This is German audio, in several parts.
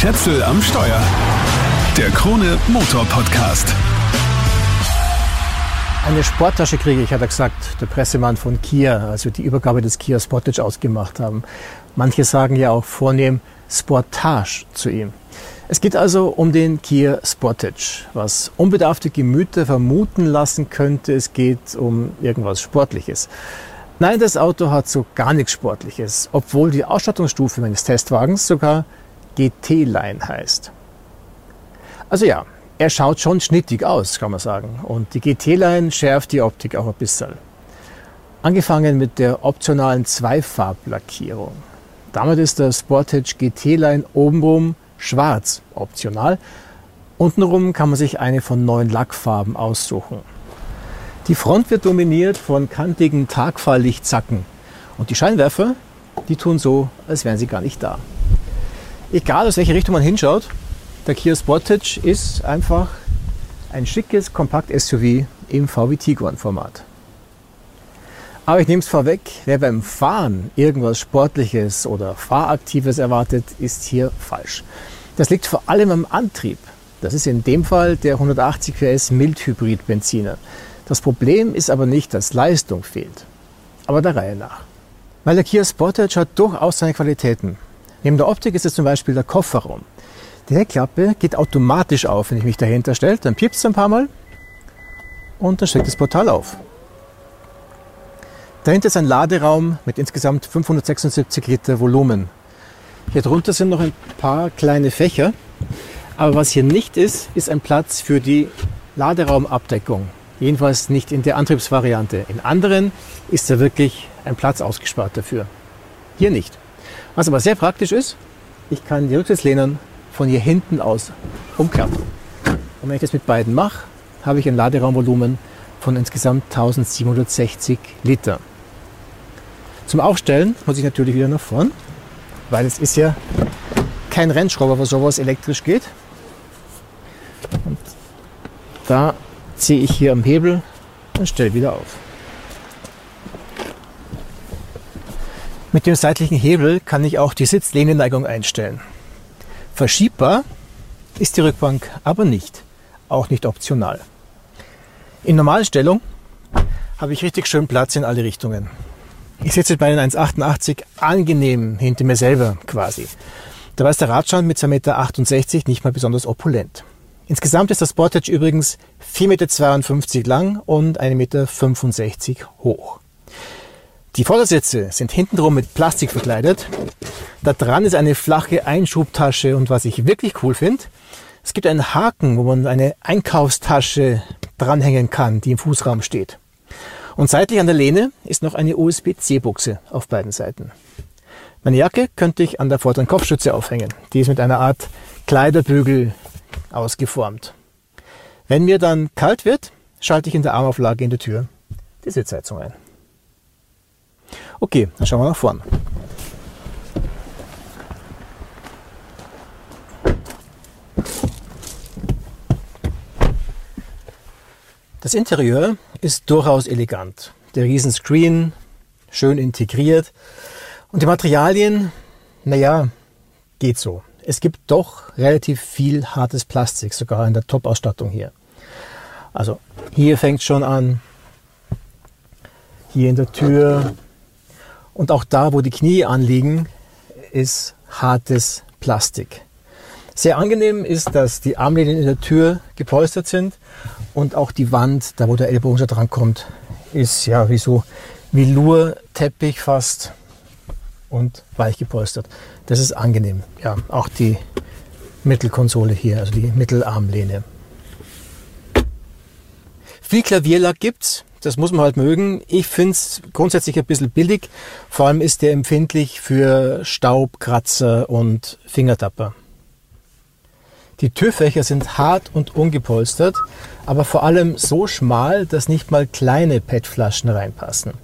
Schätzel am Steuer. Der Krone Motor Podcast. Eine Sporttasche kriege ich, hat er gesagt, der Pressemann von Kia, also die Übergabe des Kia Sportage ausgemacht haben. Manche sagen ja auch vornehm Sportage zu ihm. Es geht also um den Kia Sportage, was unbedarfte Gemüter vermuten lassen könnte, es geht um irgendwas Sportliches. Nein, das Auto hat so gar nichts Sportliches, obwohl die Ausstattungsstufe meines Testwagens sogar GT-Line heißt. Also ja, er schaut schon schnittig aus, kann man sagen. Und die GT-Line schärft die Optik auch ein bisschen. Angefangen mit der optionalen Zweifarblackierung. Damit ist der Sportage GT-Line obenrum schwarz optional. Untenrum kann man sich eine von 9 Lackfarben aussuchen. Die Front wird dominiert von kantigen Tagfahrlichtzacken und die Scheinwerfer, die tun so, als wären sie gar nicht da. Egal aus welche Richtung man hinschaut, der Kia Sportage ist einfach ein schickes Kompakt-SUV im VW Tiguan-Format. Aber ich nehme es vorweg, wer beim Fahren irgendwas Sportliches oder Fahraktives erwartet, ist hier falsch. Das liegt vor allem am Antrieb. Das ist in dem Fall der 180 PS Mild-Hybrid-Benziner. Das Problem ist aber nicht, dass Leistung fehlt. Aber der Reihe nach. Weil der Kia Sportage hat durchaus seine Qualitäten. Neben der Optik ist es zum Beispiel der Kofferraum. Die Heckklappe geht automatisch auf, wenn ich mich dahinter stelle. Dann piepst es ein paar Mal und dann schlägt das Portal auf. Dahinter ist ein Laderaum mit insgesamt 576 Liter Volumen. Hier drunter sind noch ein paar kleine Fächer, aber was hier nicht ist, ist ein Platz für die Laderaumabdeckung. Jedenfalls nicht in der Antriebsvariante. In anderen ist da wirklich ein Platz ausgespart dafür. Hier nicht. Was aber sehr praktisch ist, ich kann die Rücksitzlehnen von hier hinten aus umklappen. Und wenn ich das mit beiden mache, habe ich ein Laderaumvolumen von insgesamt 1760 Liter. Zum Aufstellen muss ich natürlich wieder nach vorn, weil es ist ja kein Rennschrauber, wo sowas elektrisch geht. Und da ziehe ich hier am Hebel und stelle wieder auf. Mit dem seitlichen Hebel kann ich auch die Sitzlehnenneigung einstellen. Verschiebbar ist die Rückbank aber nicht, auch nicht optional. In Normalstellung habe ich richtig schön Platz in alle Richtungen. Ich sitze bei den 1,88 angenehm hinter mir selber quasi. Dabei ist der Radstand mit 2,68 Meter nicht mal besonders opulent. Insgesamt ist der Sportage übrigens 4,52 Meter lang und 1,65 Meter hoch. Die Vordersitze sind hintenrum mit Plastik verkleidet. Da dran ist eine flache Einschubtasche und was ich wirklich cool finde, es gibt einen Haken, wo man eine Einkaufstasche dranhängen kann, die im Fußraum steht. Und seitlich an der Lehne ist noch eine USB-C-Buchse auf beiden Seiten. Meine Jacke könnte ich an der vorderen Kopfstütze aufhängen. Die ist mit einer Art Kleiderbügel ausgeformt. Wenn mir dann kalt wird, schalte ich in der Armauflage in der Tür die Sitzheizung ein. Okay, dann schauen wir nach vorn. Das Interieur ist durchaus elegant. Der Riesenscreen, schön integriert. Und die Materialien, naja, geht so. Es gibt doch relativ viel hartes Plastik, sogar in der Top-Ausstattung hier. Also hier fängt es schon an, hier in der Tür und auch da, wo die Knie anliegen, ist hartes Plastik. Sehr angenehm ist, dass die Armlehnen in der Tür gepolstert sind und auch die Wand, da wo der Ellbogen schon dran kommt, ist ja wie so Velour-Teppich fast und weich gepolstert. Das ist angenehm. Ja, auch die Mittelkonsole hier, also die Mittelarmlehne. Viel Klavierlack gibt's, das muss man halt mögen. Ich finde es grundsätzlich ein bisschen billig, vor allem ist der empfindlich für Staub, Kratzer und Fingertapper. Die Türfächer sind hart und ungepolstert, aber vor allem so schmal, dass nicht mal kleine PET-Flaschen reinpassen.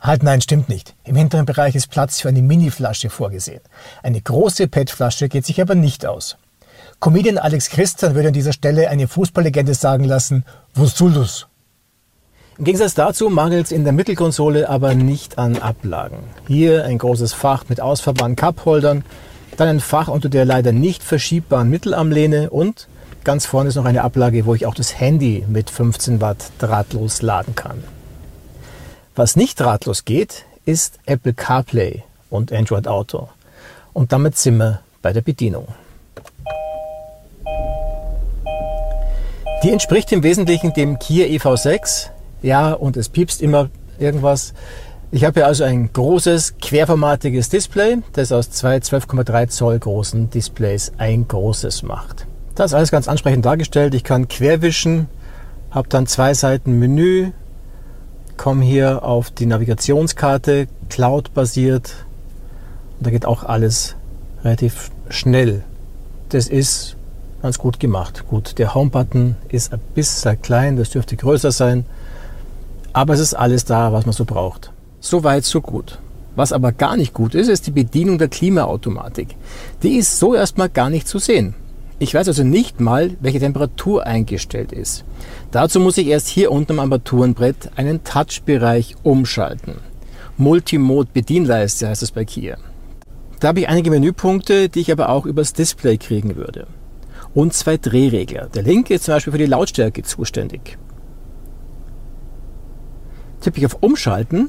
Halt nein, stimmt nicht. Im hinteren Bereich ist Platz für eine Mini-Flasche vorgesehen. Eine große PET-Flasche geht sich aber nicht aus. Comedian Alex Christian würde an dieser Stelle eine Fußballlegende sagen lassen, was soll das? Im Gegensatz dazu mangelt es in der Mittelkonsole aber nicht an Ablagen. Hier ein großes Fach mit ausfahrbaren Cupholdern, Dann ein Fach unter der leider nicht verschiebbaren Mittelarmlehne und ganz vorne ist noch eine Ablage, wo ich auch das Handy mit 15 Watt drahtlos laden kann. Was nicht drahtlos geht, ist Apple CarPlay und Android Auto. Und damit sind wir bei der Bedienung. Die entspricht im Wesentlichen dem Kia EV6. Ja, und es piepst immer irgendwas. Ich habe hier also ein großes, querformatiges Display, das aus zwei 12,3 Zoll großen Displays ein großes macht. Das ist alles ganz ansprechend dargestellt. Ich kann querwischen, habe dann zwei Seiten Menü, komme hier auf die Navigationskarte, Cloud-basiert. Und da geht auch alles relativ schnell. Das ist ganz gut gemacht. Gut, der Home-Button ist ein bisschen klein, das dürfte größer sein. Aber es ist alles da, was man so braucht. So weit, so gut. Was aber gar nicht gut ist, ist die Bedienung der Klimaautomatik. Die ist so erstmal gar nicht zu sehen. Ich weiß also nicht mal, welche Temperatur eingestellt ist. Dazu muss ich erst hier unten am Armaturenbrett einen Touchbereich umschalten. Multimode-Bedienleiste heißt es bei Kia. Da habe ich einige Menüpunkte, die ich aber auch übers Display kriegen würde. Und zwei Drehregler. Der linke ist zum Beispiel für die Lautstärke zuständig. Tippe ich auf Umschalten,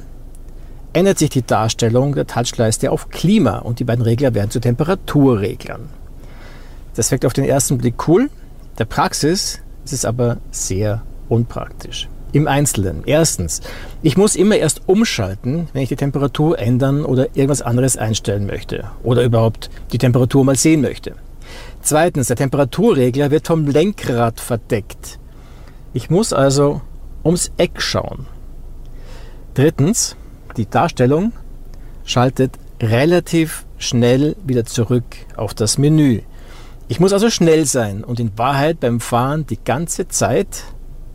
ändert sich die Darstellung der Touchleiste auf Klima und die beiden Regler werden zu Temperaturreglern. Das wirkt auf den ersten Blick cool, in der Praxis ist es aber sehr unpraktisch. Im Einzelnen. Erstens, ich muss immer erst umschalten, wenn ich die Temperatur ändern oder irgendwas anderes einstellen möchte oder überhaupt die Temperatur mal sehen möchte. Zweitens, der Temperaturregler wird vom Lenkrad verdeckt. Ich muss also ums Eck schauen. Drittens, die Darstellung schaltet relativ schnell wieder zurück auf das Menü. Ich muss also schnell sein und in Wahrheit beim Fahren die ganze Zeit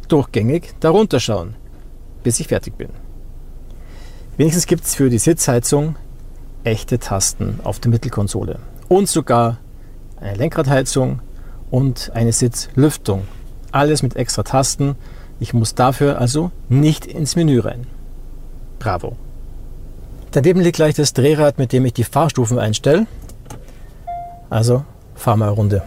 durchgängig darunter schauen, bis ich fertig bin. Wenigstens gibt es für die Sitzheizung echte Tasten auf der Mittelkonsole und sogar eine Lenkradheizung und eine Sitzlüftung. Alles mit extra Tasten. Ich muss dafür also nicht ins Menü rein. Bravo! Daneben liegt gleich das Drehrad, mit dem ich die Fahrstufen einstelle. Also fahr mal eine Runde.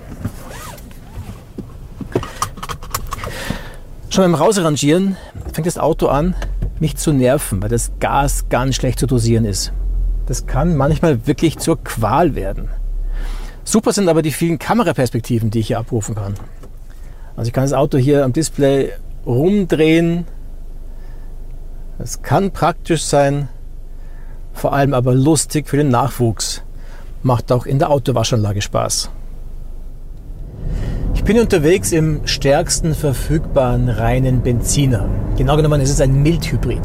Schon beim Rausrangieren fängt das Auto an, mich zu nerven, weil das Gas ganz schlecht zu dosieren ist. Das kann manchmal wirklich zur Qual werden. Super sind aber die vielen Kameraperspektiven, die ich hier abrufen kann. Also ich kann das Auto hier am Display rumdrehen. Das kann praktisch sein, vor allem aber lustig für den Nachwuchs. Macht auch in der Autowaschanlage Spaß. Ich bin unterwegs im stärksten verfügbaren reinen Benziner. Genau genommen ist es ein Mildhybrid.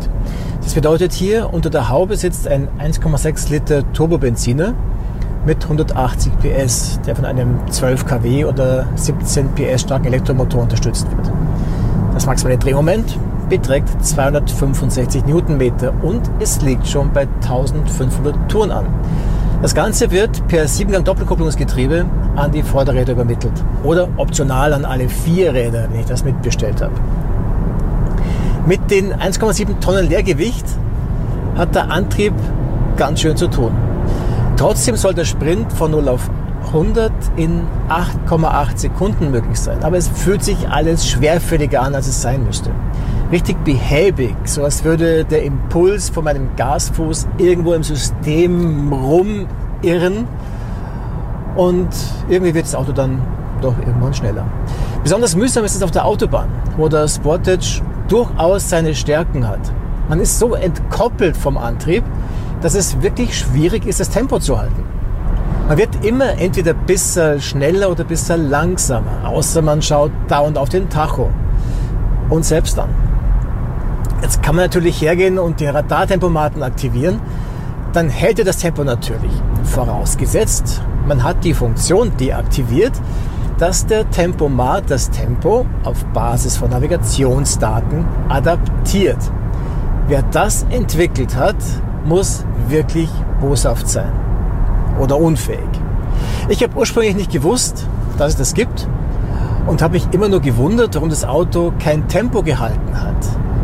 Das bedeutet, hier unter der Haube sitzt ein 1,6 Liter Turbobenziner mit 180 PS, der von einem 12 kW oder 17 PS starken Elektromotor unterstützt wird. Das maximale Drehmoment beträgt 265 Newtonmeter und es liegt schon bei 1500 Touren an. Das Ganze wird per 7-Gang Doppelkupplungsgetriebe an die Vorderräder übermittelt oder optional an alle vier Räder, wenn ich das mitbestellt habe. Mit den 1,7 Tonnen Leergewicht hat der Antrieb ganz schön zu tun. Trotzdem soll der Sprint von 0 auf 100 in 8,8 Sekunden möglich sein. Aber es fühlt sich alles schwerfälliger an, als es sein müsste. Richtig behäbig, so als würde der Impuls von meinem Gasfuß irgendwo im System rumirren und irgendwie wird das Auto dann doch irgendwann schneller. Besonders mühsam ist es auf der Autobahn, wo der Sportage durchaus seine Stärken hat. Man ist so entkoppelt vom Antrieb, dass es wirklich schwierig ist, das Tempo zu halten. Man wird immer entweder ein bisschen schneller oder ein bisschen langsamer, außer man schaut dauernd auf den Tacho und selbst dann. Jetzt kann man natürlich hergehen und den Radartempomaten aktivieren, dann hält er das Tempo natürlich. Vorausgesetzt, man hat die Funktion deaktiviert, dass der Tempomat das Tempo auf Basis von Navigationsdaten adaptiert. Wer das entwickelt hat, muss wirklich boshaft sein oder unfähig. Ich habe ursprünglich nicht gewusst, dass es das gibt und habe mich immer nur gewundert, warum das Auto kein Tempo gehalten hat,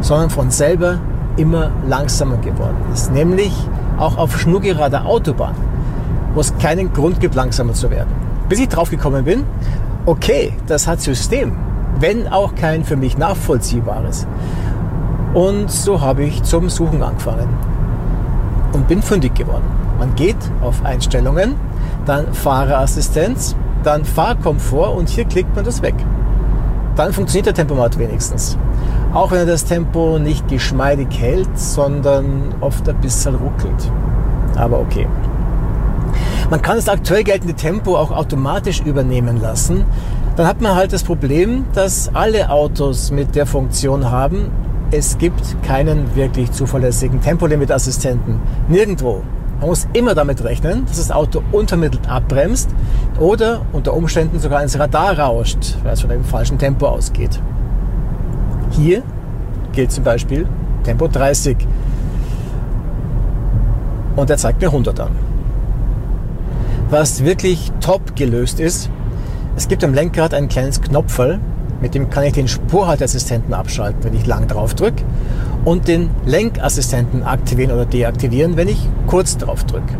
sondern von selber immer langsamer geworden ist, nämlich auch auf schnurgerader Autobahn. wo es keinen Grund gibt, langsamer zu werden. Bis ich drauf gekommen bin, okay, das hat System, wenn auch kein für mich nachvollziehbares. Und so habe ich zum Suchen angefangen und bin fündig geworden. Man geht auf Einstellungen, dann Fahrerassistenz, dann Fahrkomfort und hier klickt man das weg. Dann funktioniert der Tempomat wenigstens. Auch wenn er das Tempo nicht geschmeidig hält, sondern oft ein bisschen ruckelt. Aber okay. Man kann das aktuell geltende Tempo auch automatisch übernehmen lassen. Dann hat man halt das Problem, dass alle Autos mit der Funktion haben, es gibt keinen wirklich zuverlässigen Tempolimitassistenten. Nirgendwo. Man muss immer damit rechnen, dass das Auto unvermittelt abbremst oder unter Umständen sogar ins Radar rauscht, weil es von einem falschen Tempo ausgeht. Hier gilt zum Beispiel Tempo 30 und er zeigt mir 100 an. Was wirklich top gelöst ist, es gibt am Lenkrad ein kleines Knopferl, mit dem kann ich den Spurhalteassistenten abschalten, wenn ich lang drauf drücke, und den Lenkassistenten aktivieren oder deaktivieren, wenn ich kurz drauf drücke.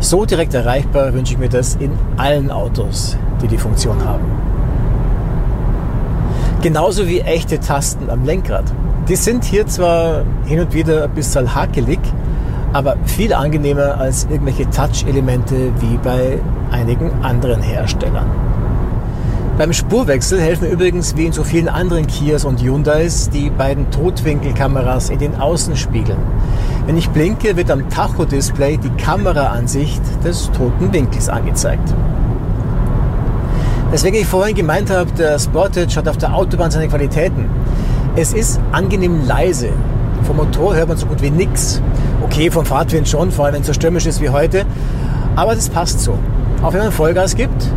So direkt erreichbar wünsche ich mir das in allen Autos, die die Funktion haben. Genauso wie echte Tasten am Lenkrad. Die sind hier zwar hin und wieder ein bisschen hakelig, aber viel angenehmer als irgendwelche Touch-Elemente wie bei einigen anderen Herstellern. Beim Spurwechsel helfen übrigens wie in so vielen anderen Kias und Hyundais die beiden Totwinkelkameras in den Außenspiegeln. Wenn ich blinke, wird am Tacho-Display die Kameraansicht des toten Winkels angezeigt. Deswegen ich vorhin gemeint habe, der Sportage hat auf der Autobahn seine Qualitäten. Es ist angenehm leise. Vom Motor hört man so gut wie nichts. Okay, vom Fahrtwind schon, vor allem wenn es so stürmisch ist wie heute. Aber das passt so. Auch wenn man Vollgas gibt,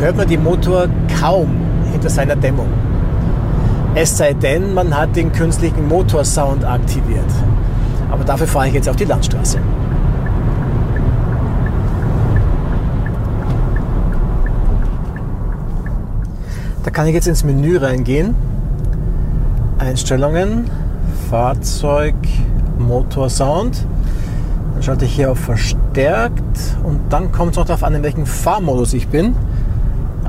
hört man den Motor kaum hinter seiner Dämmung. Es sei denn, man hat den künstlichen Motorsound aktiviert. Aber dafür fahre ich jetzt auf die Landstraße. Da kann ich jetzt ins Menü reingehen. Einstellungen, Fahrzeug, Motorsound. Dann schalte ich hier auf Verstärkt und dann kommt es noch darauf an, in welchem Fahrmodus ich bin.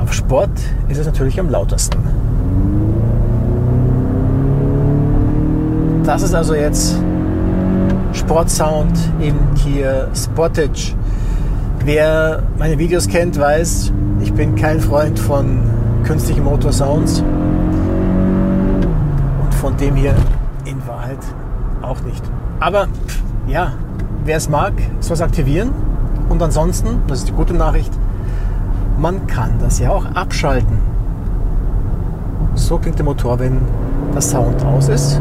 Auf Sport ist es natürlich am lautesten. Das ist also jetzt Sportsound im Kia Sportage. Wer meine Videos kennt, weiß, ich bin kein Freund von künstlichen Motorsounds und von dem hier in Wahrheit auch nicht. Aber ja, wer es mag, soll es aktivieren und ansonsten, das ist die gute Nachricht, man kann das ja auch abschalten. So klingt der Motor, wenn der Sound aus ist.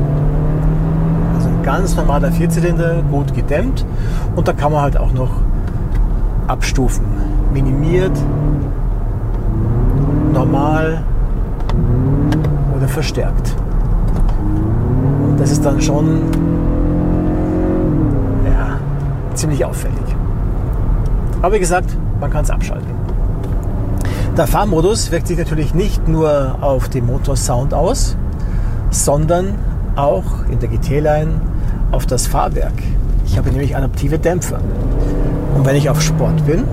Also ein ganz normaler Vierzylinder, gut gedämmt. Und da kann man halt auch noch abstufen. Minimiert, normal oder verstärkt. Und das ist dann schon ja, ziemlich auffällig. Aber wie gesagt, man kann es abschalten. Der Fahrmodus wirkt sich natürlich nicht nur auf den Motorsound aus, sondern auch in der GT-Line auf das Fahrwerk. Ich habe nämlich adaptive Dämpfer. Und wenn ich auf Sport bin,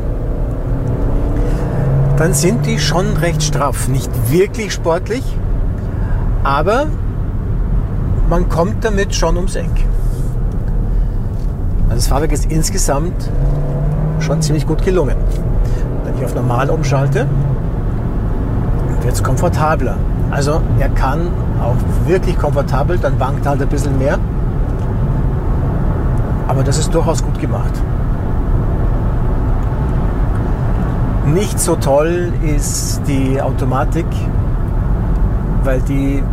dann sind die schon recht straff. Nicht wirklich sportlich, aber man kommt damit schon ums Eck. Also das Fahrwerk ist insgesamt schon ziemlich gut gelungen. Wenn ich auf Normal umschalte, wird es komfortabler. Also er kann auch wirklich komfortabel, dann wankt halt ein bisschen mehr. Aber das ist durchaus gut gemacht. Nicht so toll ist die Automatik, weil die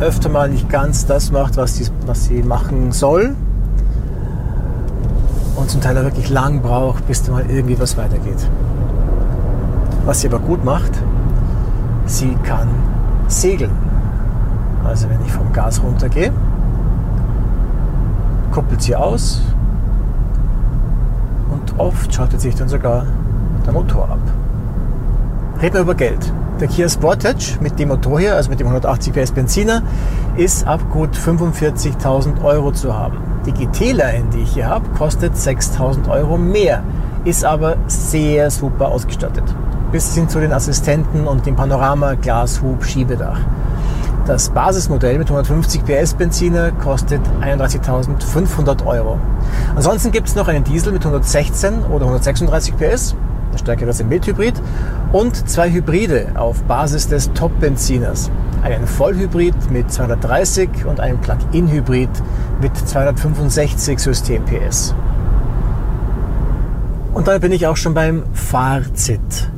öfter mal nicht ganz das macht, was sie machen soll. Und zum Teil auch wirklich lang braucht, bis da mal irgendwie was weitergeht. Was sie aber gut macht, sie kann segeln. Also wenn ich vom Gas runtergehe, kuppelt sie aus und oft schaltet sich dann sogar der Motor ab. Reden wir über Geld. Der Kia Sportage mit dem Motor hier, also mit dem 180 PS Benziner, ist ab gut 45.000 Euro zu haben. Die GT-Line, die ich hier habe, kostet 6.000 Euro mehr. ist aber sehr super ausgestattet. Bis hin zu den Assistenten und dem Panorama, Glashub, Schiebedach. Das Basismodell mit 150 PS Benziner kostet 31.500 €. Ansonsten gibt es noch einen Diesel mit 116 oder 136 PS, ein stärkeres im Mildhybrid, und zwei Hybride auf Basis des Top-Benziners. Einen Vollhybrid mit 230 und einen Plug-in-Hybrid mit 265 System PS. Und dann bin ich auch schon beim Fazit.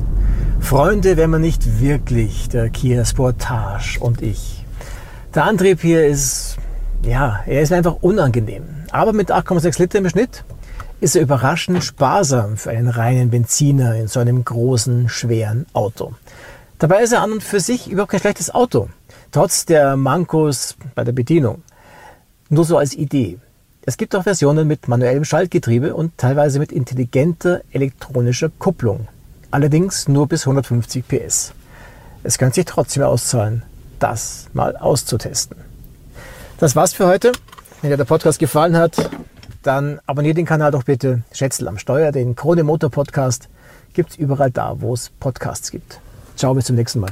Freunde wären wir nicht wirklich, der Kia Sportage und ich. Der Antrieb hier ist, ja, er ist einfach unangenehm. Aber mit 8,6 Liter im Schnitt ist er überraschend sparsam für einen reinen Benziner in so einem großen, schweren Auto. Dabei ist er an und für sich überhaupt kein schlechtes Auto, trotz der Mankos bei der Bedienung. Nur so als Idee. Es gibt auch Versionen mit manuellem Schaltgetriebe und teilweise mit intelligenter elektronischer Kupplung. Allerdings nur bis 150 PS. Es kann sich trotzdem auszahlen, das mal auszutesten. Das war's für heute. Wenn dir der Podcast gefallen hat, dann abonniert den Kanal doch bitte. Schätzel am Steuer, den Krone Motor Podcast, gibt's überall da, wo es Podcasts gibt. Ciao, bis zum nächsten Mal.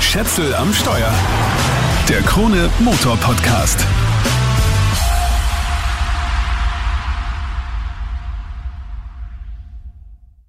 Schätzel am Steuer, der Krone Motor Podcast.